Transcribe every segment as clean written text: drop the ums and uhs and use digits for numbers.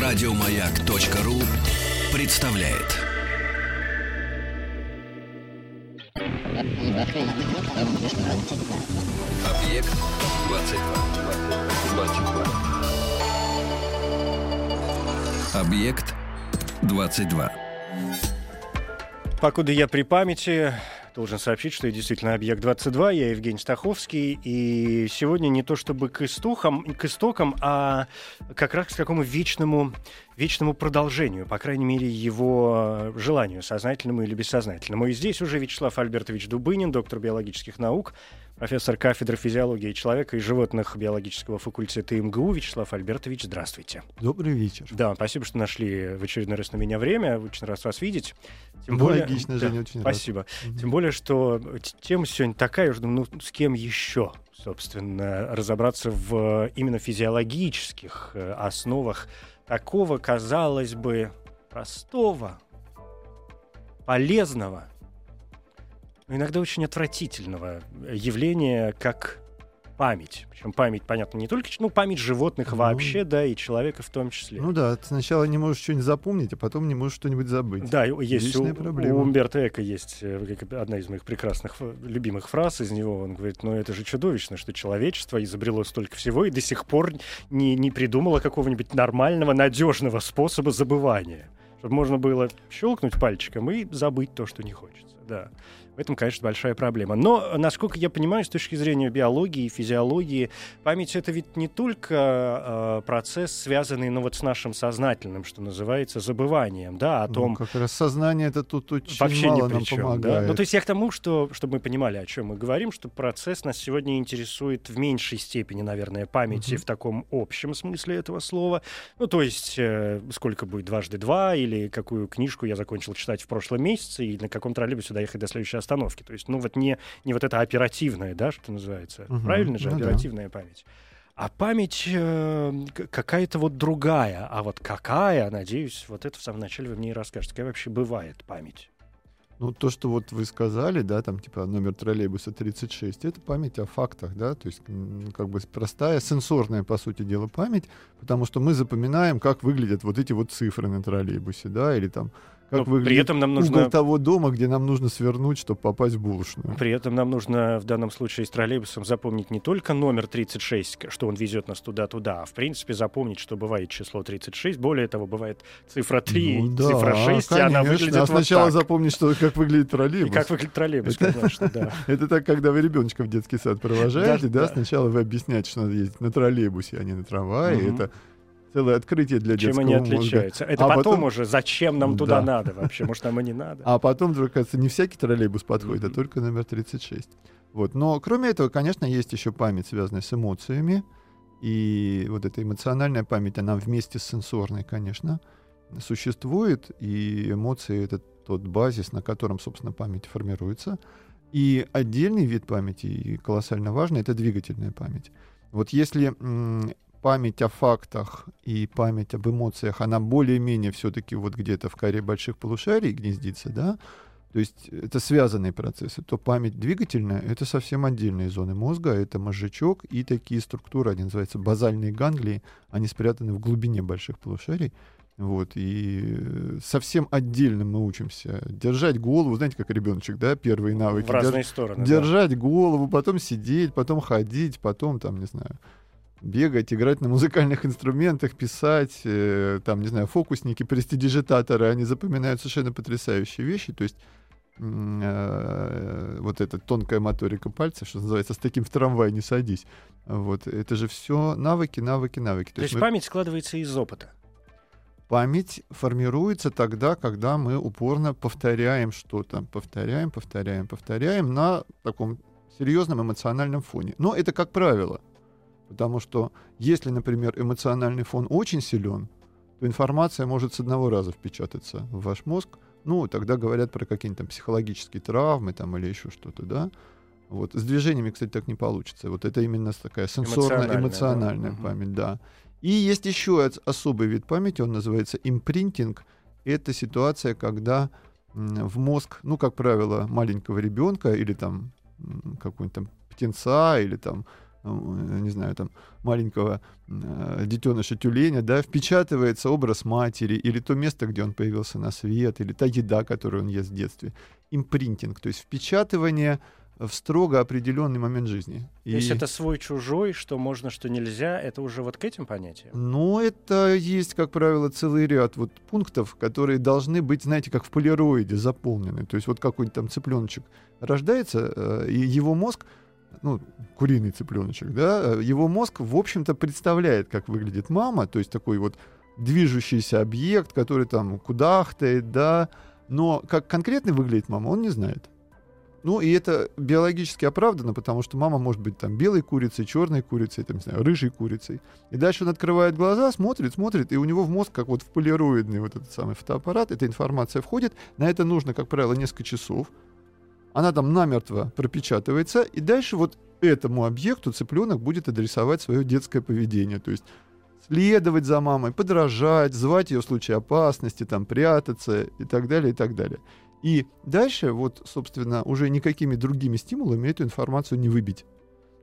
Радиомаяк.ру представляет. Объект 22. Объект 22. Покуда я при памяти, должен сообщить, что я действительно Объект 22, я Евгений Стаховский, и сегодня не то чтобы к истокам, а как раз к такому вечному продолжению, по крайней мере, его желанию, сознательному или бессознательному. И здесь уже Вячеслав Альбертович Дубынин, доктор биологических наук, профессор кафедры физиологии человека и животных биологического факультета МГУ. Вячеслав Альбертович, здравствуйте. Добрый вечер. Да, спасибо, что нашли в очередной раз на меня время. Очень рад вас видеть. Тем более... Логично, Женя, да, очень рад. Спасибо. Mm-hmm. Тем более, что тема сегодня такая, уже, с кем еще, собственно, разобраться в именно физиологических основах такого, казалось бы, простого, полезного, но иногда очень отвратительного явления, как память. Причем память, понятно, не только память животных вообще, да, и человека в том числе. Ну да, сначала не можешь что-нибудь запомнить, а потом не можешь что-нибудь забыть. Да, есть у Умберто Эко есть одна из моих прекрасных, любимых фраз из него. Он говорит, это же чудовищно, что человечество изобрело столько всего и до сих пор не придумало какого-нибудь нормального, надежного способа забывания. Чтобы можно было щелкнуть пальчиком и забыть то, что не хочется. Да. В этом, конечно, большая проблема. Но, насколько я понимаю, с точки зрения биологии и физиологии, память — это ведь не только процесс, связанный с нашим сознательным, что называется, забыванием, да, о том... как раз сознание — это тут очень вообще мало ни при чем, нам помогает. Да? То есть я к тому, что, чтобы мы понимали, о чем мы говорим, что процесс нас сегодня интересует в меньшей степени, наверное, памяти в таком общем смысле этого слова. То есть сколько будет 2x2, или какую книжку я закончил читать в прошлом месяце, и на каком троллейбусе доехать до следующей остановки. То есть, не это оперативная, да, что называется. Правильно же, оперативная память. А память какая-то другая. А какая, надеюсь, это в самом начале вы мне и расскажете. Какая вообще бывает память? То, что вы сказали, да, номер троллейбуса 36, это память о фактах, да, то есть простая, сенсорная, по сути дела, память, потому что мы запоминаем, как выглядят эти цифры на троллейбусе, да, или как выглядит угол того дома, где нам нужно свернуть, чтобы попасть в булочную. При этом нам нужно в данном случае с троллейбусом запомнить не только номер 36, что он везет нас туда-туда, а в принципе запомнить, что бывает число 36. Более того, бывает цифра 3, цифра 6, конечно, и она выглядит сначала запомнить, как выглядит троллейбус. И как выглядит троллейбус, конечно, да. Это так, когда вы ребеночка в детский сад провожаете, да, сначала вы объясняете, что надо ездить на троллейбусе, а не на трамвае, это... целое открытие для детского мозга. Чем они отличаются? Это потом уже, зачем нам туда надо вообще? Может, нам и не надо? А потом, вдруг, кажется, не всякий троллейбус подходит, а только номер 36. Но кроме этого, конечно, есть еще память, связанная с эмоциями. И эта эмоциональная память, она вместе с сенсорной, конечно, существует. И эмоции — это тот базис, на котором, собственно, память формируется. И отдельный вид памяти, и колоссально важный, — это двигательная память. Если... память о фактах и память об эмоциях, она более-менее все-таки где-то в коре больших полушарий гнездится, да? То есть это связанные процессы. То память двигательная — это совсем отдельные зоны мозга, это мозжечок и такие структуры, они называются базальные ганглии, они спрятаны в глубине больших полушарий. И совсем отдельно мы учимся держать голову, знаете, как ребеночек, да, первые навыки. В разные стороны. Держать голову, потом сидеть, потом ходить, потом, бегать, играть на музыкальных инструментах, писать, фокусники, престидижитаторы, они запоминают совершенно потрясающие вещи, то есть эта тонкая моторика пальцев, что называется, с таким в трамвай не садись, это же все навыки. То есть память складывается из опыта? Память формируется тогда, когда мы упорно повторяем что-то, повторяем на таком серьезном эмоциональном фоне, но это как правило. Потому что если, например, эмоциональный фон очень силен, то информация может с одного раза впечататься в ваш мозг. Тогда говорят про какие-нибудь психологические травмы или еще что-то, да. С движениями, кстати, так не получится. Это именно такая сенсорно-эмоциональная память, да. И есть еще особый вид памяти, он называется импринтинг. Это ситуация, когда в мозг, как правило, маленького ребенка или какого-нибудь птенца или не знаю, там, маленького детеныша тюленя, да, впечатывается образ матери или то место, где он появился на свет, или та еда, которую он ест в детстве. Импринтинг, то есть впечатывание в строго определенный момент жизни. То есть это свой-чужой, что можно, что нельзя, это уже вот к этим понятиям? Ну, это есть, как правило, целый ряд вот пунктов, которые должны быть, знаете, как в полироиде заполнены. То есть вот какой-нибудь там цыпленочек рождается, и его мозг, ну, куриный цыпленочек, да, его мозг, в общем-то, представляет, как выглядит мама, то есть такой вот движущийся объект, который там кудахтает, да, но как конкретно выглядит мама, он не знает. Ну, и это биологически оправдано, потому что мама может быть там белой курицей, черной курицей, там, не знаю, рыжей курицей. И дальше он открывает глаза, смотрит, смотрит, и у него в мозг, как вот в полироидный вот этот самый фотоаппарат, эта информация входит. На это нужно, как правило, несколько часов. Она там намертво пропечатывается, и дальше вот этому объекту цыпленок будет адресовать свое детское поведение. То есть следовать за мамой, подражать, звать ее в случае опасности, там, прятаться и так далее, и так далее. И дальше, вот, собственно, уже никакими другими стимулами эту информацию не выбить.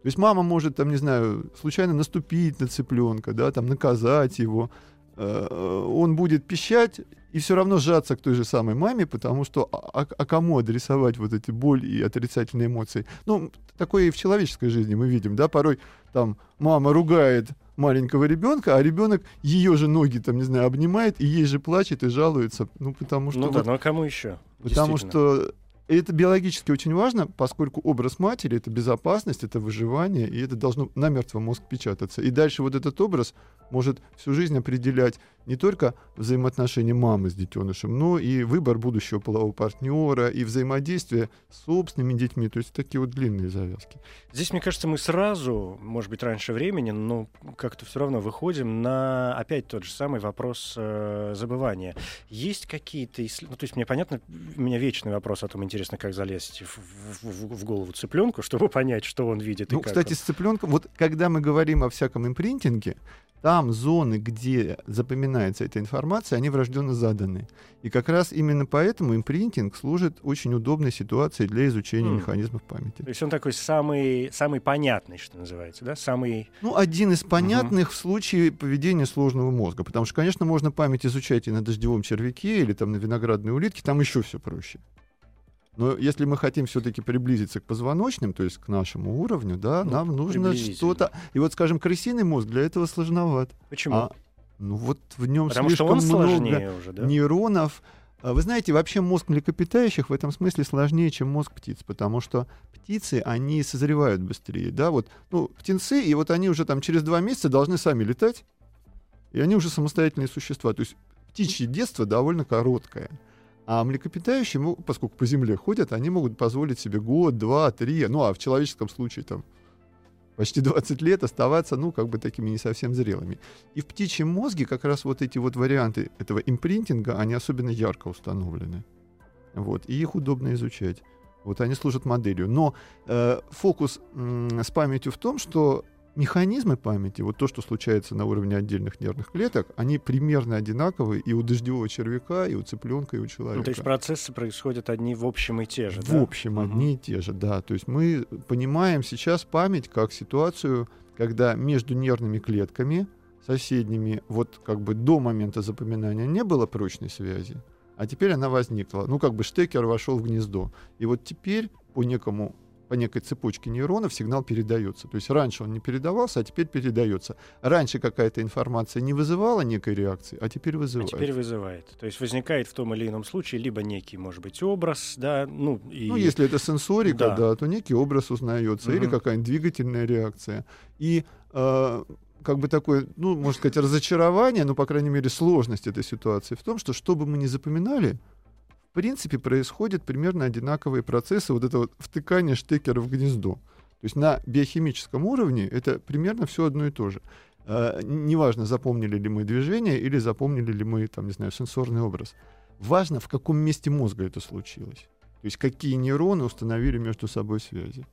То есть мама может, там, не знаю, случайно наступить на цыпленка, да, там, наказать его. Он будет пищать и все равно сжаться к той же самой маме, потому что а кому адресовать вот эти боль и отрицательные эмоции? Ну, такое и в человеческой жизни мы видим, да, порой там мама ругает маленького ребенка, а ребенок ее же ноги там, не знаю, обнимает и ей же плачет и жалуется, ну потому что... Ну да, вот, ну а кому еще? Потому что это биологически очень важно, поскольку образ матери — это безопасность, это выживание, и это должно намертво в мозг печататься. И дальше вот этот образ может всю жизнь определять не только взаимоотношения мамы с детенышем, но и выбор будущего полового партнера, и взаимодействие с собственными детьми. То есть такие вот длинные завязки. Здесь, мне кажется, мы сразу, может быть, раньше времени, но как-то все равно выходим на опять тот же самый вопрос забывания. Есть какие-то... Ну, то есть мне понятно, у меня вечный вопрос о том, интересно, как залезть в голову цыпленку, чтобы понять, что он видит. Ну, и как, кстати, он... с цыпленком, вот когда мы говорим о всяком импринтинге, там зоны, где запоминается эта информация, они врожденно заданы. И как раз именно поэтому импринтинг служит очень удобной ситуацией для изучения механизмов памяти. То есть он такой самый понятный, что называется, да? Самый... Ну, один из понятных в случае поведения сложного мозга. Потому что, конечно, можно память изучать и на дождевом червяке, или там на виноградной улитке, там еще все проще. Но если мы хотим все-таки приблизиться к позвоночным, то есть к нашему уровню, да, ну, нам нужно что-то... И вот, скажем, крысиный мозг для этого сложноват. Почему? Ну вот в нем слишком много уже, да? нейронов. Вы знаете, вообще мозг млекопитающих в этом смысле сложнее, чем мозг птиц, потому что птицы, они созревают быстрее. Да? Вот, ну, птенцы, и вот они уже там через 2 месяца должны сами летать, и они уже самостоятельные существа. То есть птичье детство довольно короткое. А млекопитающие, поскольку по земле ходят, они могут позволить себе год, 2, 3, ну а в человеческом случае там почти 20 лет оставаться, ну, как бы такими не совсем зрелыми. И в птичьем мозге как раз вот эти вот варианты этого импринтинга, они особенно ярко установлены. Вот, и их удобно изучать. Вот они служат моделью. Но фокус с памятью в том, что механизмы памяти, вот то, что случается на уровне отдельных нервных клеток, они примерно одинаковые и у дождевого червяка, и у цыпленка, и у человека. Ну, то есть процессы происходят одни в общем и те же, да? В общем, одни и те же, да. То есть мы понимаем сейчас память как ситуацию, когда между нервными клетками соседними, вот как бы до момента запоминания не было прочной связи, а теперь она возникла. Ну, как бы штекер вошел в гнездо. И вот теперь по некой цепочке нейронов сигнал передается. То есть раньше он не передавался, а теперь передается. Раньше какая-то информация не вызывала некой реакции, а теперь вызывает. А теперь вызывает. То есть возникает в том или ином случае либо некий, может быть, образ, да, ну и... Ну, если это сенсорика, да, да, то некий образ узнается, или какая-нибудь двигательная реакция. И как бы такое, ну, можно сказать, разочарование, но, по крайней мере, сложность этой ситуации в том, что что бы мы ни запоминали, в принципе, происходят примерно одинаковые процессы вот этого втыкания штекера в гнездо. То есть на биохимическом уровне это примерно все одно и то же. Неважно, запомнили ли мы движение или запомнили ли мы, там, не знаю, сенсорный образ. Важно, в каком месте мозга это случилось. То есть какие нейроны установили между собой связи.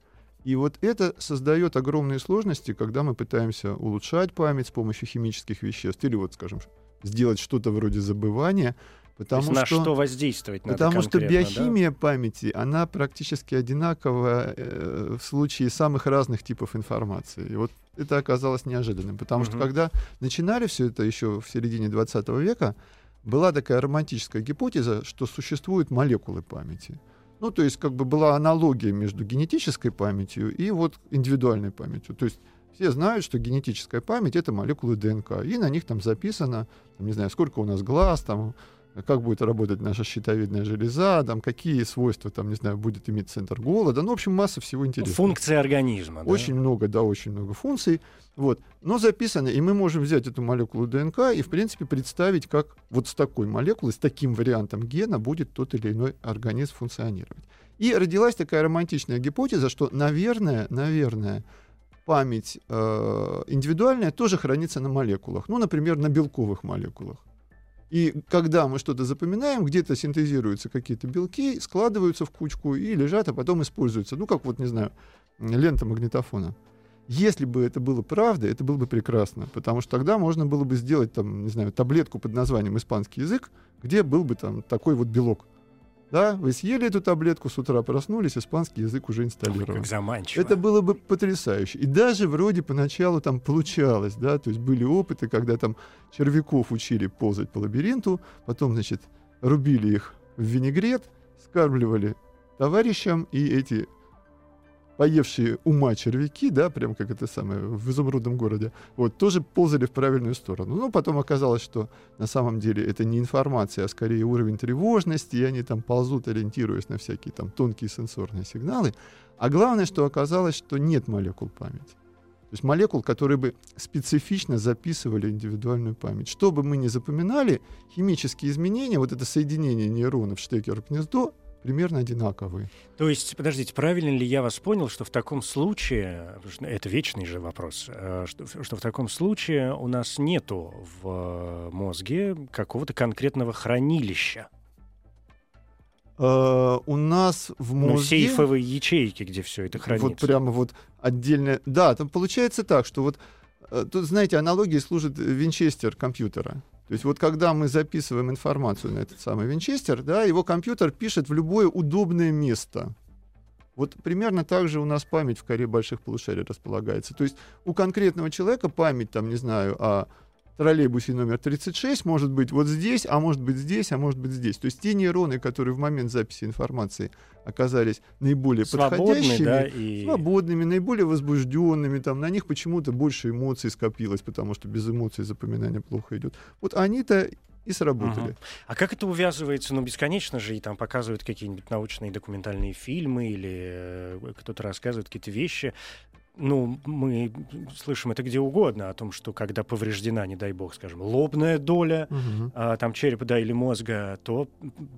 И вот это создает огромные сложности, когда мы пытаемся улучшать память с помощью химических веществ или, вот, скажем, сделать что-то вроде забывания, Потому на что воздействовать надо конкретно. Потому что биохимия памяти, она практически одинакова в случае самых разных типов информации. И вот это оказалось неожиданным. Потому что когда начинали все это еще в середине 20 века, была такая романтическая гипотеза, что существуют молекулы памяти. Ну, то есть как бы была аналогия между генетической памятью и вот индивидуальной памятью. То есть все знают, что генетическая память — это молекулы ДНК. И на них там записано, там, не знаю, сколько у нас глаз, там, как будет работать наша щитовидная железа, там, какие свойства, там, не знаю, будет иметь центр голода. Ну, в общем, масса всего интересного. Функции организма. Очень много, да, очень много функций. Вот. Но записано, и мы можем взять эту молекулу ДНК и, в принципе, представить, как вот с такой молекулой, с таким вариантом гена будет тот или иной организм функционировать. И родилась такая романтичная гипотеза, что, наверное, память индивидуальная тоже хранится на молекулах. Ну, например, на белковых молекулах. И когда мы что-то запоминаем, где-то синтезируются какие-то белки, складываются в кучку и лежат, а потом используются. Ну, как вот, не знаю, лента магнитофона. Если бы это было правдой, это было бы прекрасно, потому что тогда можно было бы сделать, там, не знаю, таблетку под названием «Испанский язык», где был бы там такой вот белок. Да, вы съели эту таблетку, с утра проснулись, испанский язык уже инсталлирован. Как заманчиво. Это было бы потрясающе. И даже вроде поначалу там получалось, да, то есть были опыты, когда там червяков учили ползать по лабиринту, потом, значит, рубили их в винегрет, скармливали товарищам, и эти поевшие ума червяки, да, прям как это самое, в «Изумрудном городе», вот, тоже ползали в правильную сторону. Но потом оказалось, что на самом деле это не информация, а скорее уровень тревожности, и они там ползут, ориентируясь на всякие там тонкие сенсорные сигналы. А главное, что оказалось, что нет молекул памяти. То есть молекул, которые бы специфично записывали индивидуальную память. Что бы мы ни запоминали, химические изменения, вот это соединение нейронов штекер-гнездо, примерно одинаковые. То есть, подождите, правильно ли я вас понял, что в таком случае, это вечный же вопрос, что в таком случае у нас нету в мозге какого-то конкретного хранилища? У нас в мозге... Ну, сейфовые ячейки, где все это хранится. Вот прямо вот отдельно... Да, там получается так, что вот... Тут, знаете, аналогией служит винчестер компьютера. То есть вот когда мы записываем информацию на этот самый винчестер, да, его компьютер пишет в любое удобное место. Вот примерно так же у нас память в коре больших полушарий располагается. То есть у конкретного человека память, там, не знаю, о троллейбусе номер 36 может быть вот здесь, а может быть здесь, а может быть здесь. То есть те нейроны, которые в момент записи информации оказались наиболее подходящими, да, и... свободными, наиболее возбужденными, там, на них почему-то больше эмоций скопилось, потому что без эмоций запоминание плохо идет. Вот они-то и сработали. А как это увязывается? Ну, бесконечно же, и там показывают какие-нибудь научные документальные фильмы, или кто-то рассказывает какие-то вещи. Ну, мы слышим это где угодно, о том, что когда повреждена, не дай бог, скажем, лобная доля, там черепа, да, или мозга, то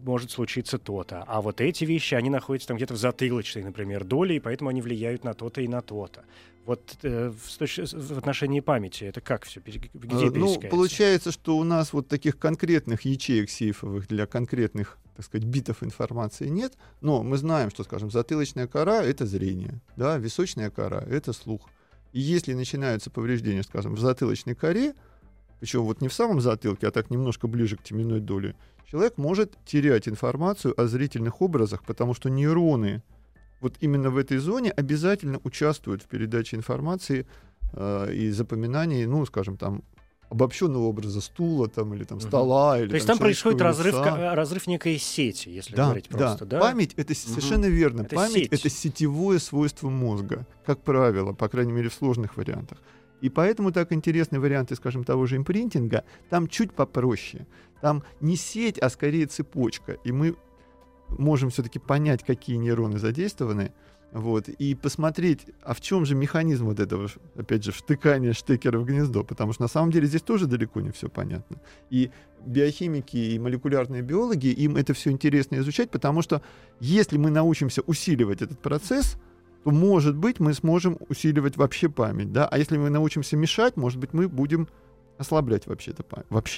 может случиться то-то. А вот эти вещи, они находятся там где-то в затылочной, например, доле, и поэтому они влияют на то-то и на то-то. Вот в отношении памяти это как все, где пересекается? Ну, получается, что у нас вот таких конкретных ячеек сейфовых для конкретных, так сказать, битов информации нет, но мы знаем, что, скажем, затылочная кора — это зрение, да, височная кора — это слух. И если начинаются повреждения, скажем, в затылочной коре, причем вот не в самом затылке, а так немножко ближе к теменной доле, человек может терять информацию о зрительных образах, потому что нейроны вот именно в этой зоне обязательно участвуют в передаче информации и запоминании, ну, скажем, там, обобщенного образа стула там, или там, стола. Или, то есть там происходит разрыв некой сети, если говорить просто. Да? Память — это совершенно верно. Это память — это сетевое свойство мозга, как правило, по крайней мере, в сложных вариантах. И поэтому так интересны варианты, скажем, того же импринтинга. Там чуть попроще. Там не сеть, а скорее цепочка. И мы можем все-таки понять, какие нейроны задействованы, вот, и посмотреть, а в чем же механизм вот этого, опять же, втыкания штекера в гнездо, потому что на самом деле здесь тоже далеко не все понятно. И биохимики, и молекулярные биологи, им это все интересно изучать, потому что если мы научимся усиливать этот процесс, то, может быть, мы сможем усиливать вообще память, да, а если мы научимся мешать, может быть, мы будем ослаблять вообще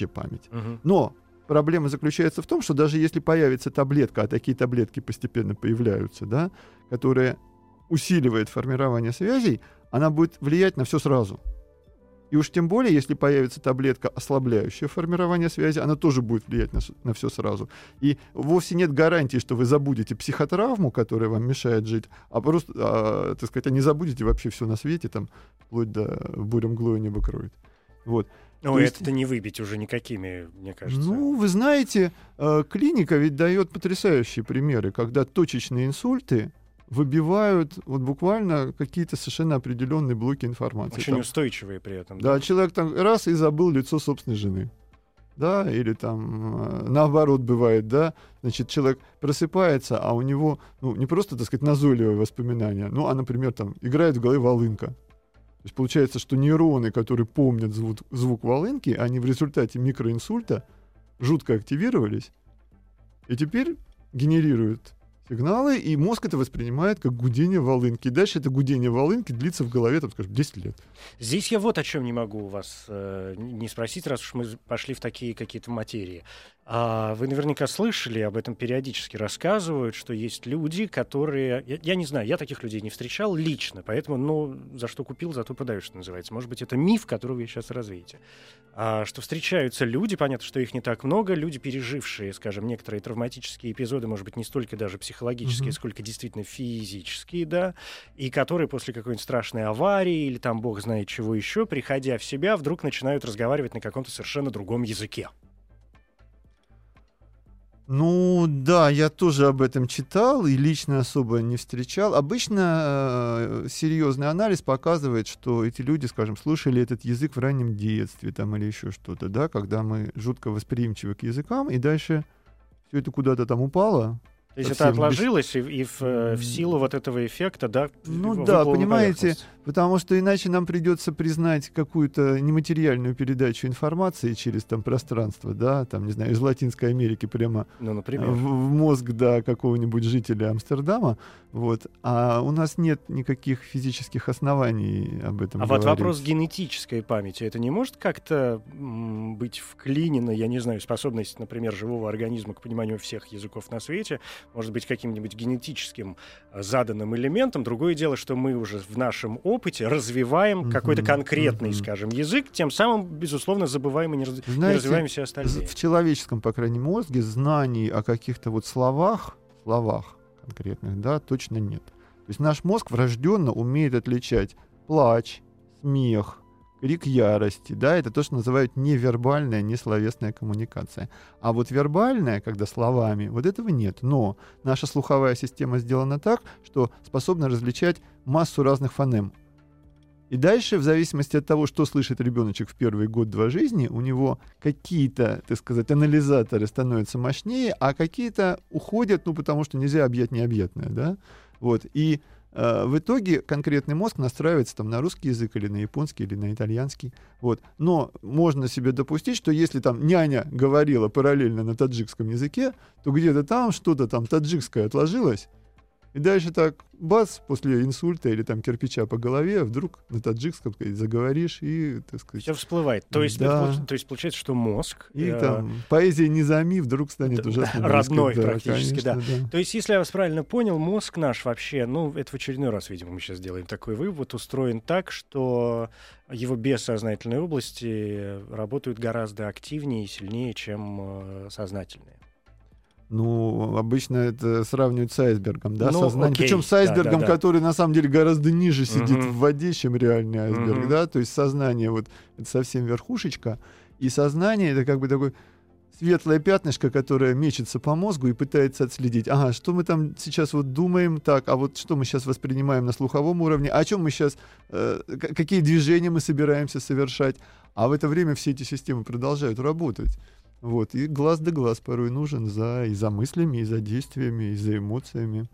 память. Но проблема заключается в том, что даже если появится таблетка, а такие таблетки постепенно появляются, да, которая усиливает формирование связей, она будет влиять на все сразу. И уж тем более, если появится таблетка, ослабляющая формирование связи, она тоже будет влиять на все сразу. И вовсе нет гарантии, что вы забудете психотравму, которая вам мешает жить, а просто, так сказать, а не забудете вообще все на свете, там, вплоть до буря мглою небо кроет. Вот. Ну, это-то не выбить уже никакими, мне кажется. Ну, вы знаете, клиника ведь дает потрясающие примеры, когда точечные инсульты выбивают вот буквально какие-то совершенно определенные блоки информации. Очень там устойчивые при этом. Да, да, человек там раз и забыл лицо собственной жены. Да, или там наоборот бывает, да, значит, человек просыпается, а у него, ну, не просто, так сказать, назойливые воспоминания, ну, а, например, там играет в голове волынка. То есть получается, что нейроны, которые помнят звук волынки, они в результате микроинсульта жутко активировались и теперь генерируют сигналы, и мозг это воспринимает как гудение волынки. И дальше это гудение волынки длится в голове, там, скажем, 10 лет. Здесь я вот о чем не могу у вас не спросить, раз уж мы пошли в такие какие-то материи. Вы наверняка слышали, об этом периодически рассказывают, что есть люди, которые... Я не знаю, я таких людей не встречал лично, поэтому, ну, за что купил, за то продаю, что называется. Может быть, это миф, который вы сейчас развеете. Что встречаются люди, понятно, что их не так много, люди, пережившие, скажем, некоторые травматические эпизоды, может быть, не столько даже психологические, сколько действительно физические, да, и которые после какой-нибудь страшной аварии или там бог знает чего еще, приходя в себя, вдруг начинают разговаривать на каком-то совершенно другом языке. Ну да, я тоже об этом читал и лично особо не встречал. Обычно серьезный анализ показывает, что эти люди, скажем, слушали этот язык в раннем детстве там, или еще что-то, да, когда мы жутко восприимчивы к языкам, и дальше все это куда-то там упало. То есть это отложилось, и в силу вот этого эффекта, да? Ну да, понимаете, потому что иначе нам придется признать какую-то нематериальную передачу информации через там пространство, да, там, не знаю, из Латинской Америки прямо в мозг, да, какого-нибудь жителя Амстердама, вот, а у нас нет никаких физических оснований об этом говорить. А вот вопрос генетической памяти, это не может как-то быть вклинено, я не знаю, способность, например, живого организма к пониманию всех языков на свете, может быть, каким-нибудь генетическим заданным элементом. Другое дело, что мы уже в нашем опыте развиваем какой-то конкретный, скажем, язык, тем самым, безусловно, забываем и не развиваем все остальные. В человеческом, по крайней мере, мозге знаний о каких-то вот словах конкретных, да, точно нет. То есть наш мозг врожденно умеет отличать плач, смех, крик ярости, да, это то, что называют невербальная, несловесная коммуникация. А вот вербальная, когда словами, вот этого нет. Но наша слуховая система сделана так, что способна различать массу разных фонем. И дальше, в зависимости от того, что слышит ребеночек в первый год-два жизни, у него какие-то, так сказать, анализаторы становятся мощнее, а какие-то уходят, ну, потому что нельзя объять необъятное, да. Вот, и в итоге конкретный мозг настраивается там на русский язык или на японский, или на итальянский. Вот. Но можно себе допустить, что если там няня говорила параллельно на таджикском языке, то где-то там что-то там таджикское отложилось, и дальше так бац, после инсульта или там кирпича по голове, вдруг на таджикском заговоришь и, так сказать... Все всплывает. То есть, да, то есть получается, что мозг... И там поэзия Низами вдруг станет ужасно родной, да, практически, конечно, да. То есть, если я вас правильно понял, мозг наш вообще, ну, это в очередной раз, видимо, мы сейчас делаем такой вывод, устроен так, что его бессознательные области работают гораздо активнее и сильнее, чем сознательные. Ну, обычно это сравнивают с айсбергом, да, сознание. Причем с айсбергом, да. который на самом деле гораздо ниже сидит в воде, чем реальный айсберг, да. То есть сознание вот это совсем верхушечка, и сознание это как бы такой светлое пятнышко, которое мечется по мозгу и пытается отследить. Ага, что мы там сейчас вот думаем, так, а вот что мы сейчас воспринимаем на слуховом уровне, о чем мы сейчас, какие движения мы собираемся совершать, а в это время все эти системы продолжают работать. Вот, и глаз да глаз порой нужен за мыслями, и за действиями, и за эмоциями.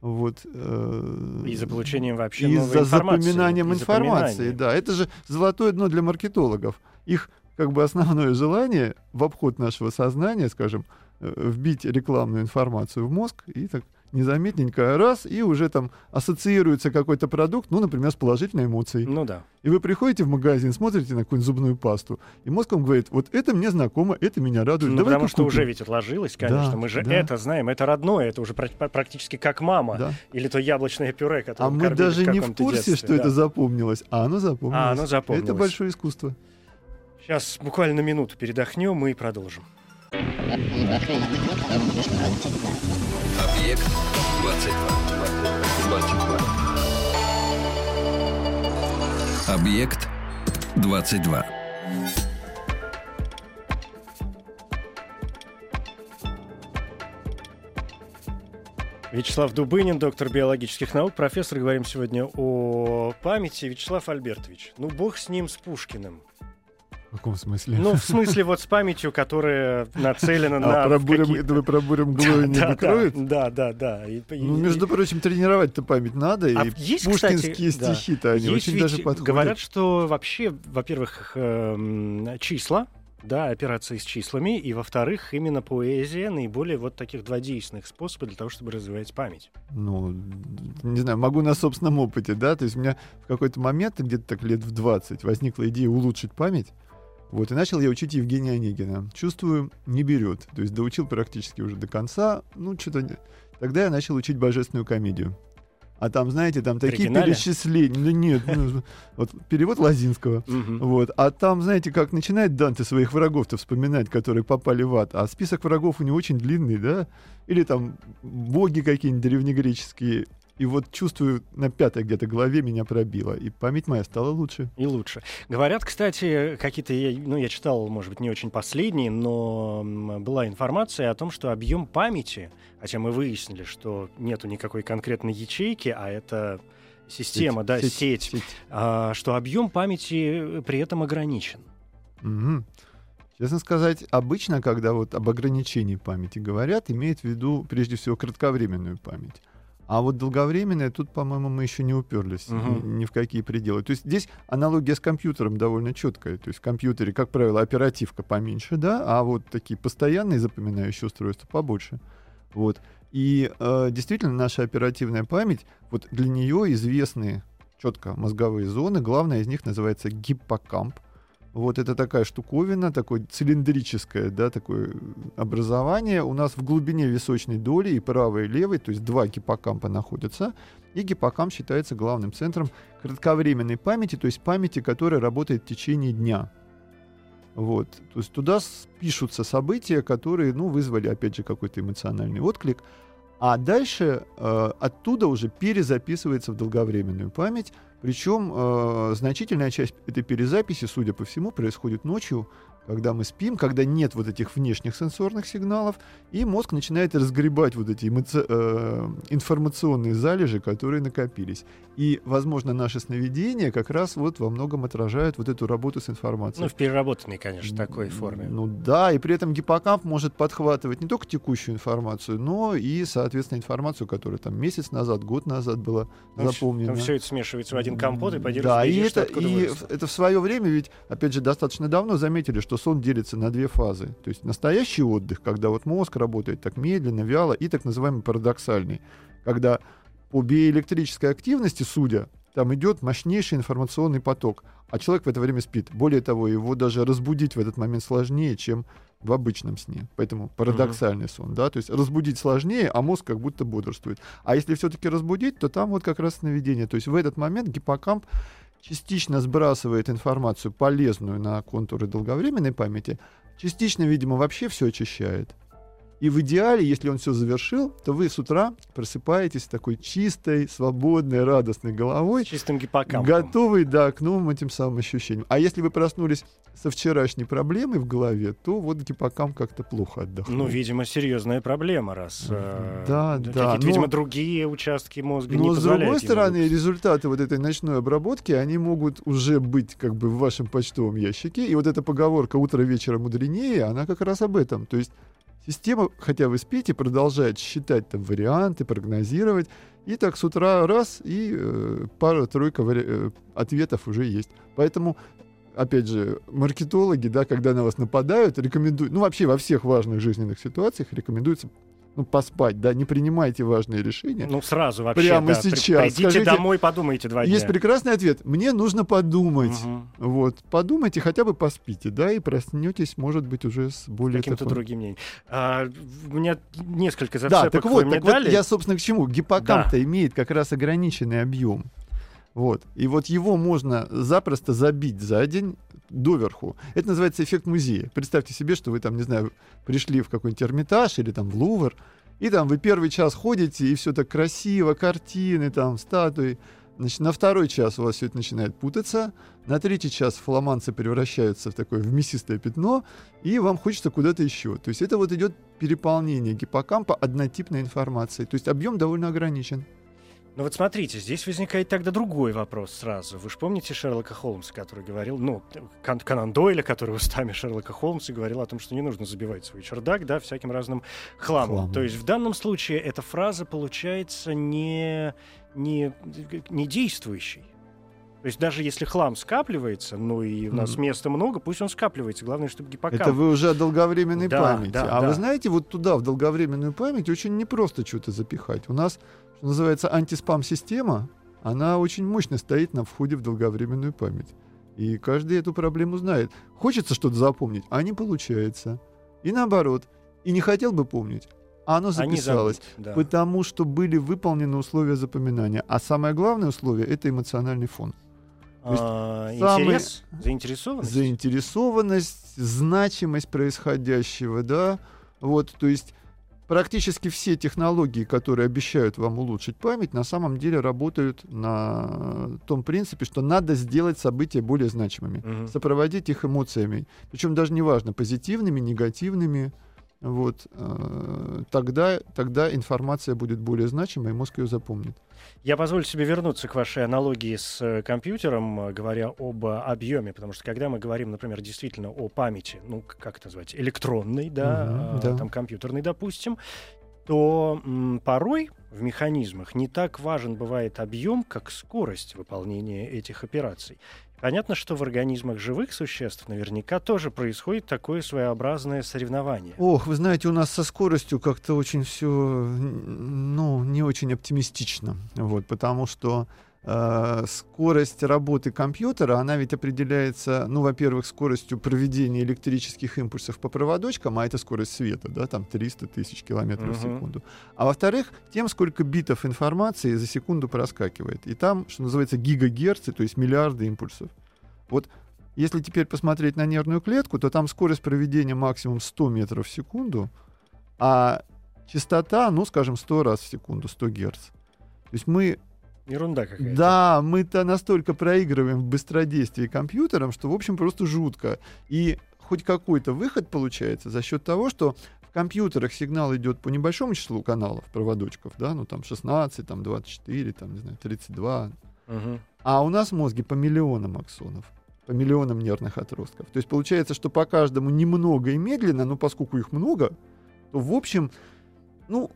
Вот, и за получением вообще новой информации. И за запоминанием информации, да. Это же золотое дно для маркетологов. Их как бы основное желание в обход нашего сознания, скажем, вбить рекламную информацию в мозг и так незаметненько, раз, и уже там ассоциируется какой-то продукт, ну, например, с положительной эмоцией. Ну да. И вы приходите в магазин, смотрите на какую-нибудь зубную пасту, и мозг вам говорит, вот это мне знакомо, это меня радует. Ну, давай потому что уже ведь отложилось, конечно, да, мы же это знаем, это родное, это уже практически как мама, да. Или то яблочное пюре, которое мы кормили в каком-то детстве. А мы даже не в курсе, что это запомнилось, а оно запомнилось. А оно запомнилось. Это большое искусство. Сейчас буквально минуту передохнем и продолжим. Объект 22. Объект 22. Вячеслав Дубынин, доктор биологических наук, профессор. Говорим сегодня о памяти. Вячеслав Альбертович, ну бог с ним, с Пушкиным. В каком смысле? Ну, в смысле вот с памятью, которая нацелена на... А про бурю мглою не накроет? Да. Ну, между прочим, тренировать-то память надо, и пушкинские стихи-то они очень даже подходят. Говорят, что вообще, во-первых, числа, да, операции с числами, и, во-вторых, именно поэзия наиболее вот таких дводейственных способов для того, чтобы развивать память. Ну, не знаю, могу на собственном опыте, да, то есть у меня в какой-то момент, где-то так лет в 20, возникла идея улучшить память. Вот, и начал я учить Евгения Онегина. Чувствую, не берет. То есть доучил практически уже до конца. Ну, что-то... Тогда я начал учить «Божественную комедию». А там, знаете, там такие перечисления. Ну, нет. Вот перевод Лозинского. Вот. А там, знаете, как начинает Данте своих врагов-то вспоминать, которые попали в ад. А список врагов у него очень длинный, да? Или там боги какие-нибудь древнегреческие. И вот чувствую, на пятой где-то голове меня пробило. И память моя стала лучше. И лучше. Говорят, кстати, какие-то... Ну, я читал, может быть, не очень последние, но была информация о том, что объем памяти... Хотя мы выяснили, что нету никакой конкретной ячейки, а это система, сеть. Что объем памяти при этом ограничен. Угу. Честно сказать, обычно, когда вот об ограничении памяти говорят, имеют в виду, прежде всего, кратковременную память. А вот долговременное, тут, по-моему, мы еще не уперлись ни в какие пределы. То есть здесь аналогия с компьютером довольно четкая. То есть в компьютере, как правило, оперативка поменьше, да, а вот такие постоянные запоминающие устройства побольше. Вот. И действительно, наша оперативная память, вот для нее известны четко мозговые зоны. Главная из них называется гиппокамп. Вот это такая штуковина, такое цилиндрическое, да, такое образование. У нас в глубине височной доли и правой, и левой, то есть два гиппокампа находятся. И гиппокамп считается главным центром кратковременной памяти, то есть памяти, которая работает в течение дня. Вот. То есть туда пишутся события, которые, ну, вызвали, опять же, какой-то эмоциональный отклик. А дальше оттуда уже перезаписывается в долговременную память. Причем значительная часть этой перезаписи, судя по всему, происходит ночью, когда мы спим, когда нет вот этих внешних сенсорных сигналов, и мозг начинает разгребать вот эти информационные залежи, которые накопились. И, возможно, наши сновидения как раз вот во многом отражают вот эту работу с информацией. Ну, в переработанной, конечно, такой форме. Ну да, и при этом гиппокамп может подхватывать не только текущую информацию, но и, соответственно, информацию, которая там месяц назад, год назад была запомнена. Там все это смешивается в один компот и поделится. Да, это в свое время, ведь, опять же, достаточно давно заметили, что сон делится на две фазы. То есть настоящий отдых, когда вот мозг работает так медленно, вяло, и так называемый парадоксальный, когда по биоэлектрической активности, судя, там идет мощнейший информационный поток, а человек в это время спит. Более того, его даже разбудить в этот момент сложнее, чем в обычном сне. Поэтому парадоксальный сон, да, то есть разбудить сложнее, а мозг как будто бодрствует. А если все-таки разбудить, то там вот как раз сновидение. То есть в этот момент гиппокамп частично сбрасывает информацию полезную на контуры долговременной памяти, частично, видимо, вообще все очищает. И в идеале, если он все завершил, то вы с утра просыпаетесь с такой чистой, свободной, радостной головой. С чистым гиппокампом. Готовый, да, к новым этим самым ощущениям. А если вы проснулись со вчерашней проблемой в голове, то вот гиппокамп как-то плохо отдохнул. Ну, видимо, серьезная проблема, раз какие-то, видимо, другие участки мозга не позволяют. Но, с другой стороны, результаты вот этой ночной обработки, они могут уже быть как бы в вашем почтовом ящике. И вот эта поговорка «утро вечера мудренее», она как раз об этом. То есть система, хотя вы спите, продолжает считать там варианты, прогнозировать. И так с утра раз, и пара-тройка ответов уже есть. Поэтому, опять же, маркетологи, да, когда на вас нападают, рекомендуют... Ну, вообще во всех важных жизненных ситуациях рекомендуется ну, поспать, да, не принимайте важные решения. Ну, сразу вообще. Прямо сейчас. Идите домой, подумайте 2 дня. Есть прекрасный ответ. Мне нужно подумать. Угу. Вот. Подумайте, хотя бы поспите, да, и проснетесь, может быть, уже с более... каким-то другим мнением. У меня несколько зацепок. Да, так вот, я, собственно, к чему? Гиппокамп-то имеет как раз ограниченный объем. Вот. И вот его можно запросто забить за день доверху. Это называется эффект музея. Представьте себе, что вы там, не знаю, пришли в какой-нибудь Эрмитаж или там в Лувр, и там вы первый час ходите, и все так красиво, картины, там, статуи. Значит, на второй час у вас все это начинает путаться, на третий час фламандцы превращаются в такое в мясистое пятно, и вам хочется куда-то еще. То есть это вот идет переполнение гиппокампа однотипной информацией. То есть объем довольно ограничен. Ну вот смотрите, здесь возникает тогда другой вопрос сразу. Вы же помните Шерлока Холмса, который говорил, ну, Конан Дойля, который устами Шерлока Холмса говорил о том, что не нужно забивать свой чердак, да, всяким разным хламом. То есть в данном случае эта фраза получается не действующей. То есть даже если хлам скапливается, ну и у нас места много, пусть он скапливается. Главное, чтобы гиппокамп... Это вы уже о долговременной памяти. Да, вы знаете, вот туда, в долговременную память, очень непросто что-то запихать. У нас, что называется, антиспам-система, она очень мощно стоит на входе в долговременную память. И каждый эту проблему знает. Хочется что-то запомнить, а не получается. И наоборот. И не хотел бы помнить, а оно записалось. Потому что были выполнены условия запоминания. А самое главное условие — это эмоциональный фон. Интерес, заинтересованность? Заинтересованность, значимость происходящего, да. Вот, то есть практически все технологии, которые обещают вам улучшить память, на самом деле работают на том принципе, что надо сделать события более значимыми, сопроводить их эмоциями. Причем даже неважно, позитивными, негативными. Вот, тогда информация будет более значимой, и мозг ее запомнит. Я позволю себе вернуться к вашей аналогии с компьютером, говоря об объеме, потому что когда мы говорим, например, действительно о памяти, ну, как это назвать, электронной, да, там, компьютерной, допустим, то порой в механизмах не так важен бывает объем, как скорость выполнения этих операций. Понятно, что в организмах живых существ наверняка тоже происходит такое своеобразное соревнование. Ох, вы знаете, у нас со скоростью как-то очень все, ну, не очень оптимистично, вот, потому что скорость работы компьютера, она ведь определяется, ну, во-первых, скоростью проведения электрических импульсов по проводочкам, а это скорость света, да, там 300 тысяч километров в секунду. А во-вторых, тем, сколько битов информации за секунду проскакивает. И там, что называется, гигагерцы, то есть миллиарды импульсов. Вот если теперь посмотреть на нервную клетку, то там скорость проведения максимум 100 метров в секунду, а частота, ну, скажем, 100 раз в секунду, 100 герц. То есть мы... Ерунда какая-то. Да, мы-то настолько проигрываем в быстродействии компьютером, что, в общем, просто жутко. И хоть какой-то выход получается за счет того, что в компьютерах сигнал идет по небольшому числу каналов, проводочков, да, ну там 16, там 24, там, не знаю, 32. А у нас мозги по миллионам аксонов, по миллионам нервных отростков. То есть получается, что по каждому немного и медленно, но поскольку их много, то, в общем, ну...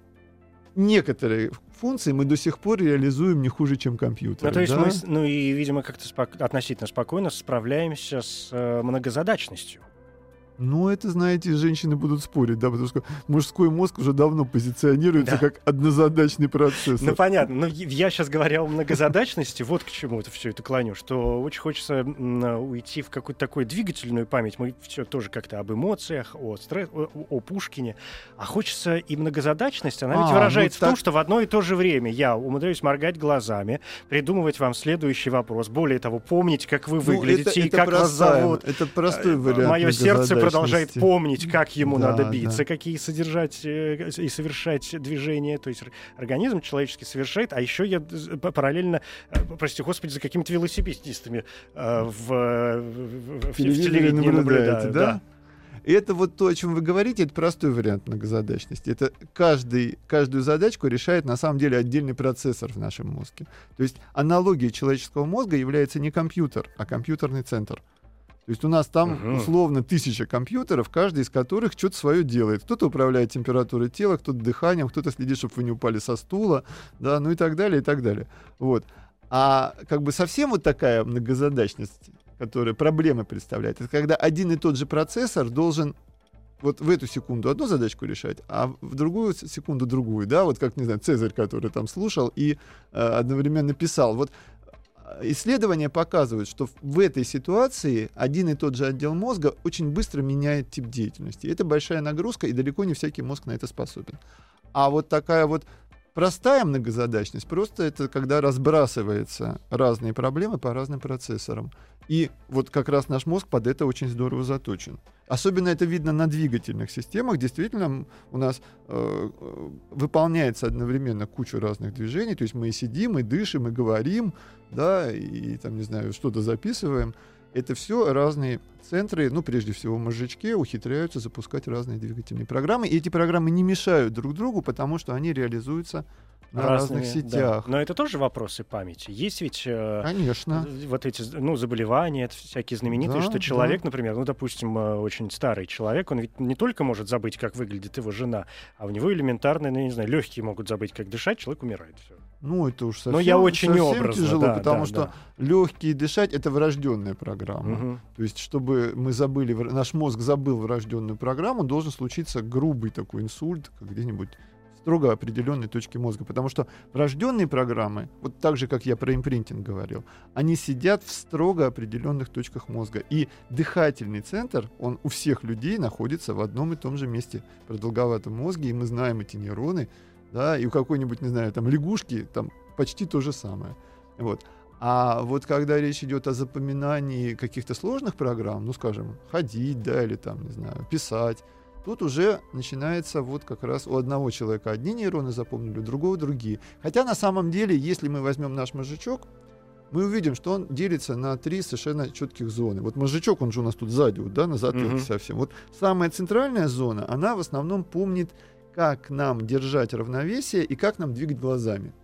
Некоторые функции мы до сих пор реализуем не хуже, чем компьютеры. Ну, то есть да? мы, видимо, как-то относительно спокойно справляемся с многозадачностью. Ну, это, знаете, женщины будут спорить, да, потому что мужской мозг уже давно позиционируется как однозадачный процесс. Ну, понятно. Но я сейчас говоря о многозадачности, вот к чему это все это клоню, что очень хочется уйти в какую-то такую двигательную память. Мы все тоже как-то об эмоциях, о Пушкине. А хочется и многозадачность, она ведь выражается в том, что в одно и то же время я умудряюсь моргать глазами, придумывать вам следующий вопрос. Более того, помнить, как вы выглядите и как вас зовут. Это простой вариант. Мое сердце продолжает помнить, как ему надо биться, какие содержать и совершать движения. То есть организм человеческий совершает, а еще я параллельно, прости господи, за какими-то велосипедистами в телевидении наблюдаю. Да? Это вот то, о чем вы говорите, это простой вариант многозадачности. Это каждую задачку решает на самом деле отдельный процессор в нашем мозге. То есть аналогией человеческого мозга является не компьютер, а компьютерный центр. То есть у нас там условно 1000 компьютеров, каждый из которых что-то свое делает. Кто-то управляет температурой тела, кто-то дыханием, кто-то следит, чтобы вы не упали со стула, да, ну и так далее, и так далее. Вот. А как бы совсем вот такая многозадачность, которая проблемы представляет, это когда один и тот же процессор должен вот в эту секунду одну задачку решать, а в другую секунду другую, да, вот как, не знаю, Цезарь, который там слушал и одновременно писал. Вот исследования показывают, что в этой ситуации один и тот же отдел мозга очень быстро меняет тип деятельности. Это большая нагрузка, и далеко не всякий мозг на это способен. А вот такая вот простая многозадачность, просто это когда разбрасываются разные проблемы по разным процессорам. И вот как раз наш мозг под это очень здорово заточен. Особенно это видно на двигательных системах. Действительно, у нас выполняется одновременно куча разных движений. То есть мы и сидим, и дышим, и говорим, да, и там, не знаю, что-то записываем. Это все разные центры, ну, прежде всего в мозжечке, ухитряются запускать разные двигательные программы. И эти программы не мешают друг другу, потому что они реализуются на разных сетях. Да. Но это тоже вопросы памяти. Есть ведь вот эти заболевания, всякие знаменитые, да, что человек, да, например, допустим, очень старый человек, он ведь не только может забыть, как выглядит его жена, а у него элементарные, легкие могут забыть, как дышать, человек умирает. Всё. Ну, это уж совсем, но я очень совсем образно, тяжело, да, потому что легкие дышать — это врожденная программа. Угу. То есть, чтобы мы забыли, наш мозг забыл врожденную программу, должен случиться грубый такой инсульт где-нибудь строго определенной точки мозга, потому что врожденные программы, вот так же, как я про импринтинг говорил, они сидят в строго определенных точках мозга, и дыхательный центр, он у всех людей находится в одном и том же месте в продолговатом мозге, и мы знаем эти нейроны, да, и у какой-нибудь, лягушки там почти то же самое, вот. А вот когда речь идет о запоминании каких-то сложных программ, скажем, ходить, да, или писать, тут уже начинается вот как раз у одного человека одни нейроны запомнили, у другого другие. Хотя на самом деле, если мы возьмем наш мозжечок, мы увидим, что он делится на три совершенно четких зоны. Вот мозжечок, он же у нас тут сзади, на затылке совсем. Вот самая центральная зона, она в основном помнит, как нам держать равновесие и как нам двигать глазами.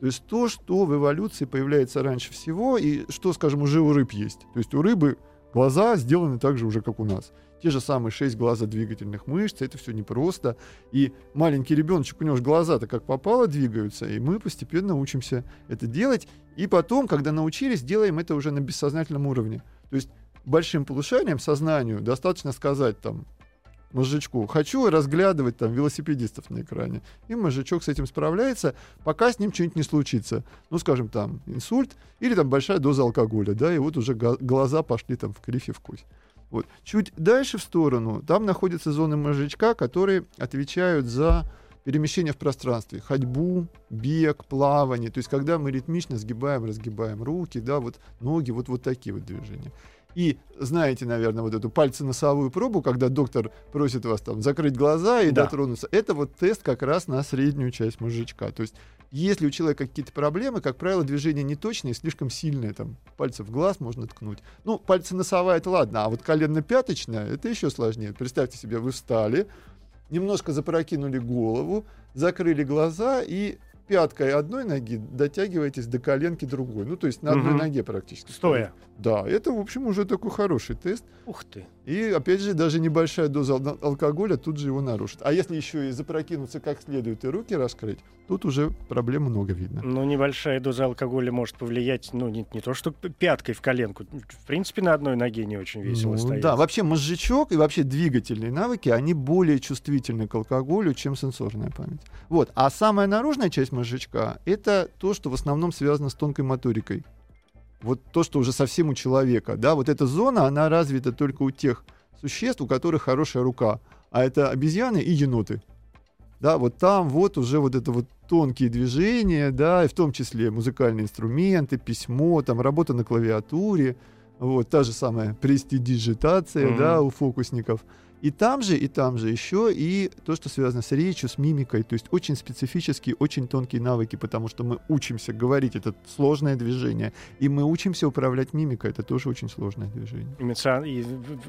То есть то, что в эволюции появляется раньше всего, и что, скажем, уже у рыб есть. То есть у рыбы глаза сделаны так же уже, как у нас. Те же самые 6 глазодвигательных мышц, это все непросто. И маленький ребеночек, у него же глаза-то как попало двигаются, и мы постепенно учимся это делать. И потом, когда научились, делаем это уже на бессознательном уровне. То есть большим полушарием, сознанию, достаточно сказать там мозжечку: хочу разглядывать там велосипедистов на экране. И мозжечок с этим справляется, пока с ним что-нибудь не случится. Скажем, там инсульт или там большая доза алкоголя, да, и вот уже глаза пошли там в кривь и в кось. Вот. Чуть дальше в сторону, там находятся зоны мозжечка, которые отвечают за перемещение в пространстве, ходьбу, бег, плавание. То есть когда мы ритмично сгибаем, разгибаем руки, да, вот ноги, вот такие вот движения. И знаете, наверное, вот эту пальценосовую пробу, когда доктор просит вас там закрыть глаза и дотронуться. Это вот тест как раз на среднюю часть мозжечка. То есть если у человека какие-то проблемы, как правило, движение неточное, слишком сильное, там, пальцы в глаз можно ткнуть. Пальценосовая — это ладно, а вот коленно-пяточная — это еще сложнее. Представьте себе, вы встали, немножко запрокинули голову, закрыли глаза и пяткой одной ноги дотягиваетесь до коленки другой. То есть на одной ноге практически. Стоя. Да, это, в общем, уже такой хороший тест. Ух ты. И, опять же, даже небольшая доза алкоголя тут же его нарушит. А если еще и запрокинуться как следует и руки раскрыть, тут уже проблем много видно. Небольшая доза алкоголя может повлиять, не то что пяткой в коленку. В принципе, на одной ноге не очень весело стоять. Да, вообще мозжечок и вообще двигательные навыки, они более чувствительны к алкоголю, чем сенсорная память. Вот. А самая наружная часть мозжечка — это то, что в основном связано с тонкой моторикой. Вот то, что уже совсем у человека. Да? Вот эта зона, она развита только у тех существ, у которых хорошая рука. А это обезьяны и еноты. Да, вот там вот уже вот это вот тонкие движения, да, и в том числе музыкальные инструменты, письмо, там работа на клавиатуре, вот та же самая престидижитация, да, у фокусников. И там же еще и то, что связано с речью, с мимикой, то есть очень специфические, очень тонкие навыки, потому что мы учимся говорить, это сложное движение, и мы учимся управлять мимикой, это тоже очень сложное движение.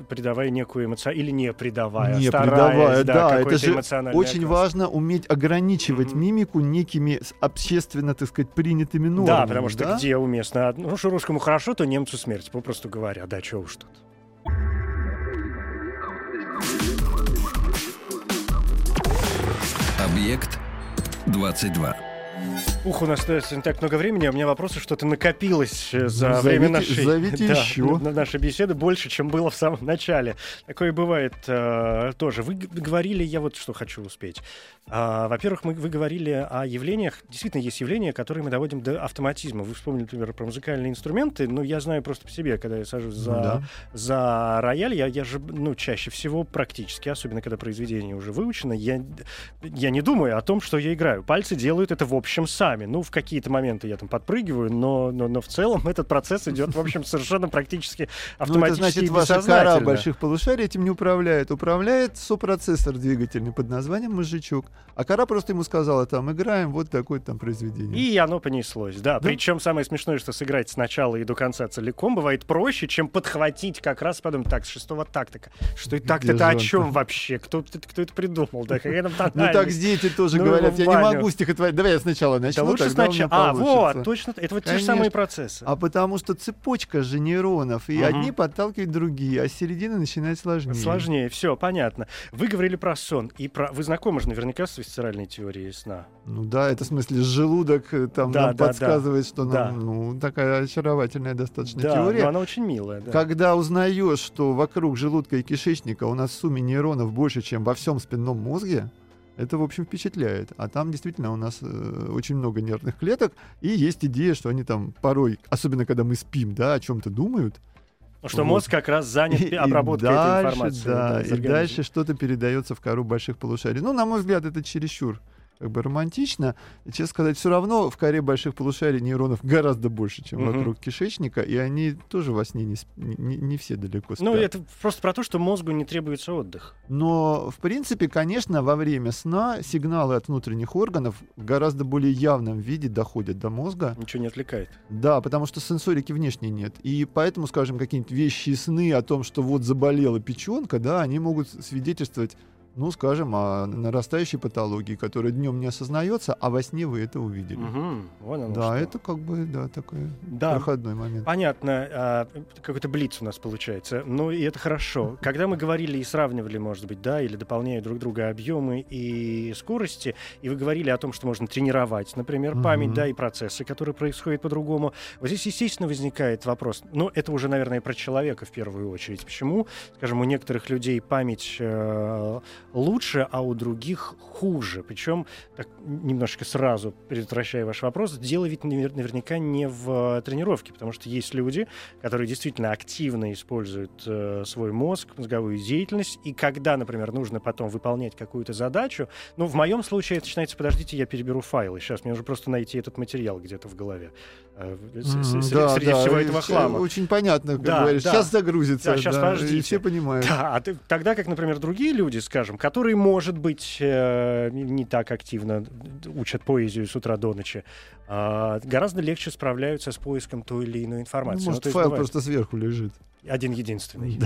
Придавая некую эмоциональную, или не придавая, стараясь, да, это же очень важно уметь ограничивать мимику некими общественно, так сказать, принятыми нормами. Да, потому что где уместно, что русскому хорошо, то немцу смерть, попросту говоря, да, чего уж тут. Объект 22. Ух, у нас остается не так много времени, а у меня вопросы что-то накопилось за время нашей, нашей беседы больше, чем было в самом начале. Такое бывает тоже. Вы говорили, я вот что хочу успеть. Во-первых, вы говорили о явлениях. Действительно, есть явления, которые мы доводим до автоматизма. Вы вспомнили, например, про музыкальные инструменты. Ну, я знаю просто по себе, когда я сажусь за рояль, я же чаще всего практически, особенно когда произведение уже выучено, я не думаю о том, что я играю. Пальцы делают это в общем сами. Ну, в какие-то моменты я там подпрыгиваю, но в целом этот процесс идет, в общем, совершенно практически автоматически. Это значит, ваша кора больших полушарий этим не управляет. Управляет сопроцессор двигательный под названием мозжечок. А кора просто ему сказала, там, играем вот такое-то там произведение. И оно понеслось, да. Причем самое смешное, что сыграть сначала и до конца целиком бывает проще, чем подхватить как раз, потом, так, с шестого такта. Что и так-то о чем вообще? Кто это придумал? Да, так дети тоже говорят, я не могу стихотворить. Давай я сначала начну. Лучше сначала. Вот, точно. Это вот те же самые процессы. А потому что цепочка же нейронов, и одни подталкивают другие, а с середины начинает сложнее. Сложнее, все, понятно. Вы говорили про сон. Вы знакомы же наверняка с висцеральной теорией сна. Ну да, это в смысле желудок там нам подсказывает, что такая очаровательная достаточно теория. Да, она очень милая. Да. Когда узнаешь, что вокруг желудка и кишечника у нас в сумме нейронов больше, чем во всем спинном мозге, это, в общем, впечатляет. А там действительно у нас очень много нервных клеток, и есть идея, что они там порой, особенно когда мы спим, о чем-то думают. Что мозг как раз занят обработкой этой информации. И дальше что-то передается в кору больших полушарий. На мой взгляд, это чересчур романтично. Честно сказать, все равно в коре больших полушарий нейронов гораздо больше, чем вокруг кишечника, и они тоже во сне не все далеко спят. Это просто про то, что мозгу не требуется отдых. Но, в принципе, конечно, во время сна сигналы от внутренних органов в гораздо более явном виде доходят до мозга. Ничего не отвлекает. Да, потому что сенсорики внешней нет. И поэтому, скажем, какие-нибудь вещи и сны о том, что вот заболела печенка, они могут свидетельствовать, скажем, о нарастающей патологии, которая днем не осознается, а во сне вы это увидели. Это такой проходной момент. Понятно. Какой-то блиц у нас получается. И это хорошо. Когда мы говорили и сравнивали, может быть, или дополняя друг друга объемы и скорости, и вы говорили о том, что можно тренировать, например, память, и процессы, которые происходят по-другому. Вот здесь, естественно, возникает вопрос. Это уже, наверное, про человека в первую очередь. Почему, скажем, у некоторых людей память лучше, а у других хуже. Причем, немножечко сразу предотвращая ваш вопрос, дело ведь наверняка не в тренировке, потому что есть люди, которые действительно активно используют свой мозг, мозговую деятельность, и когда, например, нужно потом выполнять какую-то задачу, в моем случае это начинается, подождите, я переберу файлы, сейчас мне нужно просто найти этот материал где-то в голове. Среди всего этого хлама. Очень понятно, как говоришь, сейчас загрузится, и все понимают. Тогда как, например, другие люди, скажем, которые, может быть, не так активно учат поэзию с утра до ночи, гораздо легче справляются с поиском той или иной информации. Может, файл просто сверху лежит. Один-единственный.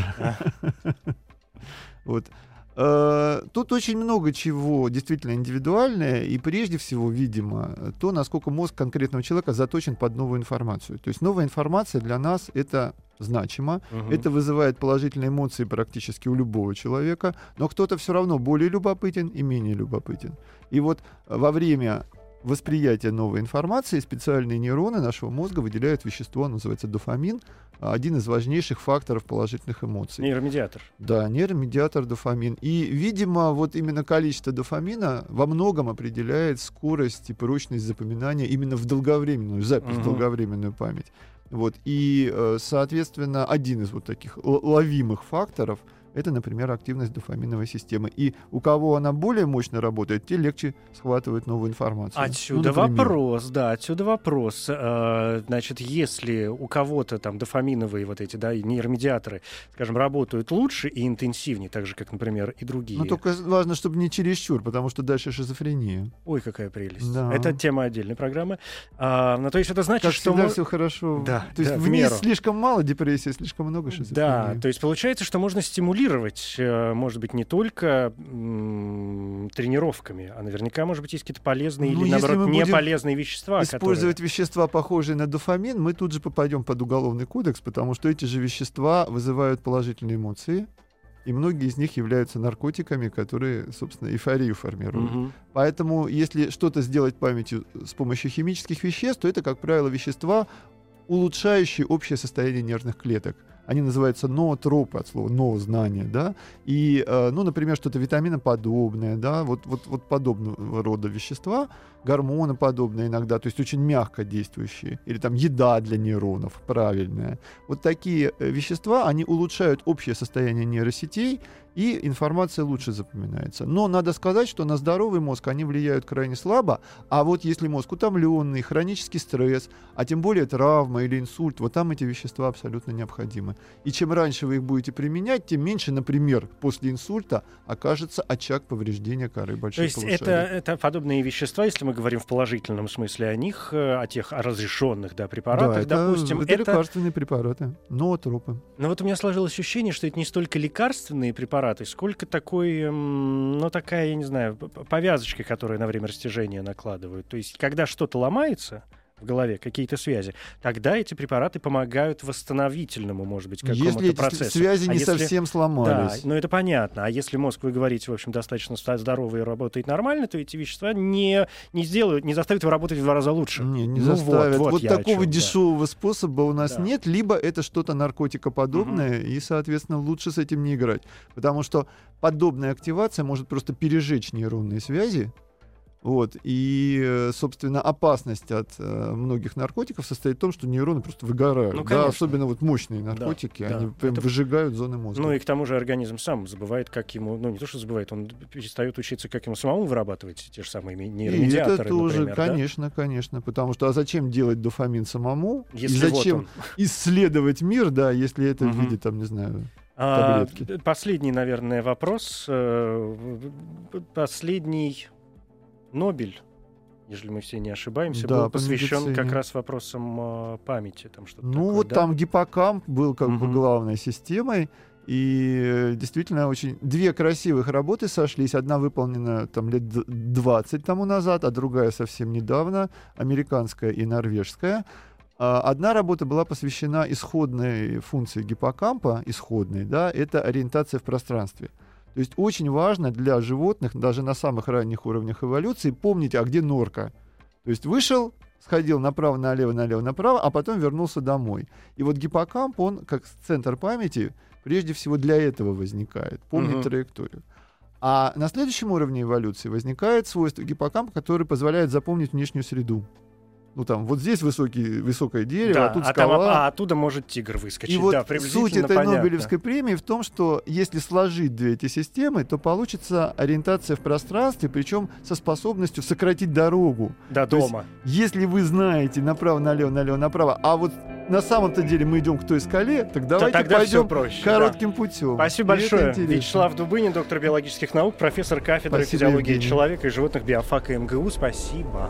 Тут очень много чего действительно индивидуальное, и прежде всего, видимо, то, насколько мозг конкретного человека заточен под новую информацию. То есть новая информация для нас — это значимо, это вызывает положительные эмоции практически у любого человека, но кто-то все равно более любопытен и менее любопытен. И вот во время восприятия новой информации специальные нейроны нашего мозга выделяют вещество, оно называется дофамин, один из важнейших факторов положительных эмоций. Нейромедиатор. Да, нейромедиатор дофамин. И, видимо, вот именно количество дофамина во многом определяет скорость и прочность запоминания именно в долговременную запись, в долговременную память. И, соответственно, один из вот таких ловимых факторов — это, например, активность дофаминовой системы. И у кого она более мощно работает, те легче схватывают новую информацию. Отсюда вопрос, Значит, если у кого-то там дофаминовые вот эти, нейромедиаторы, скажем, работают лучше и интенсивнее, так же, как, например, и другие. Только важно, чтобы не чересчур, потому что дальше шизофрения. Ой, какая прелесть. Да. Это тема отдельной программы. То есть это значит, как что... всегда, все хорошо. То есть в меру. Слишком мало депрессии, слишком много шизофрении. То есть получается, что можно стимулировать, может быть, не только тренировками, а наверняка, может быть, есть какие-то полезные или, наоборот, не полезные вещества. Использовать вещества, похожие на дофамин, мы тут же попадем под уголовный кодекс, потому что эти же вещества вызывают положительные эмоции, И многие из них являются наркотиками, которые, собственно, эйфорию формируют. Угу. Поэтому, если что-то сделать памятью с помощью химических веществ, то это, как правило, вещества, улучшающие общее состояние нервных клеток. Они называются ноотропы, от слова «нознание», да, и, ну, например, что-то витаминоподобное, да, вот подобного рода вещества, гормоноподобные иногда, то есть очень мягко действующие, или там еда для нейронов правильная. Вот такие вещества, они улучшают общее состояние нейросетей, и информация лучше запоминается. Но надо сказать, что на здоровый мозг они влияют крайне слабо, а вот если мозг утомленный, хронический стресс, а тем более травма или инсульт, вот там эти вещества абсолютно необходимы. И чем раньше вы их будете применять, тем меньше, например, после инсульта окажется очаг повреждения коры больших полушарий. То есть это подобные вещества, если мы говорим в положительном смысле о них, о тех разрешенных, да, препаратах, да, допустим. Это лекарственные препараты, ноотропы. Но вот у меня сложилось ощущение, что это не столько лекарственные препараты, сколько такой, ну, такая, я не знаю, повязочка, которую на время растяжения накладывают. То есть когда что-то ломается в голове, какие-то связи, тогда эти препараты помогают восстановительному, может быть, какому-то если процессу. Если связи не совсем сломались. Да, ну это понятно. А если мозг, вы говорите, в общем, достаточно здоровый и работает нормально, то эти вещества не заставят его работать в два раза лучше. Не заставят. Вот такого дешевого способа у нас нет, либо это что-то наркотикоподобное, и, соответственно, лучше с этим не играть. Потому что подобная активация может просто пережечь нейронные связи. Вот. И, собственно, опасность от многих наркотиков состоит в том, что нейроны просто выгорают. Ну, да, особенно вот мощные наркотики, они прям выжигают зоны мозга. Ну и к тому же организм сам забывает, как ему... Ну, не то, что забывает, он перестает учиться, как ему самому вырабатывать те же самые нейромедиаторы, например. И это тоже, например, конечно. Потому что, а зачем делать дофамин самому? Если и зачем исследовать мир, да, если это в виде, там, не знаю... таблетки. Последний, наверное, вопрос. Последний... Нобель, если мы все не ошибаемся, был посвящен как раз вопросам памяти. Там что-то там гиппокамп был как бы главной системой. И действительно очень... Две красивых работы сошлись. Одна выполнена там, лет 20 тому назад, а другая совсем недавно, американская и норвежская. Одна работа была посвящена исходной функции гиппокампа, это ориентация в пространстве. То есть очень важно для животных, даже на самых ранних уровнях эволюции, помнить, а где норка. То есть вышел, сходил направо-налево, а потом вернулся домой. И вот гиппокамп, он как центр памяти, прежде всего для этого возникает, помнить траекторию. А на следующем уровне эволюции возникает свойство гиппокампа, которое позволяет запомнить внешнюю среду. Ну, там, вот здесь высокое дерево, а тут скала. Там, оттуда может тигр выскочить. И вот суть этой Нобелевской премии в том, что если сложить две эти системы, то получится ориентация в пространстве, причем со способностью сократить дорогу. До дома. Есть, если вы знаете направо, налево, а вот на самом-то деле мы идем к той скале, так давайте пойдем коротким путем. Спасибо большое. Вячеслав Дубынин, доктор биологических наук, профессор кафедры физиологии человека и животных биофака МГУ. Спасибо.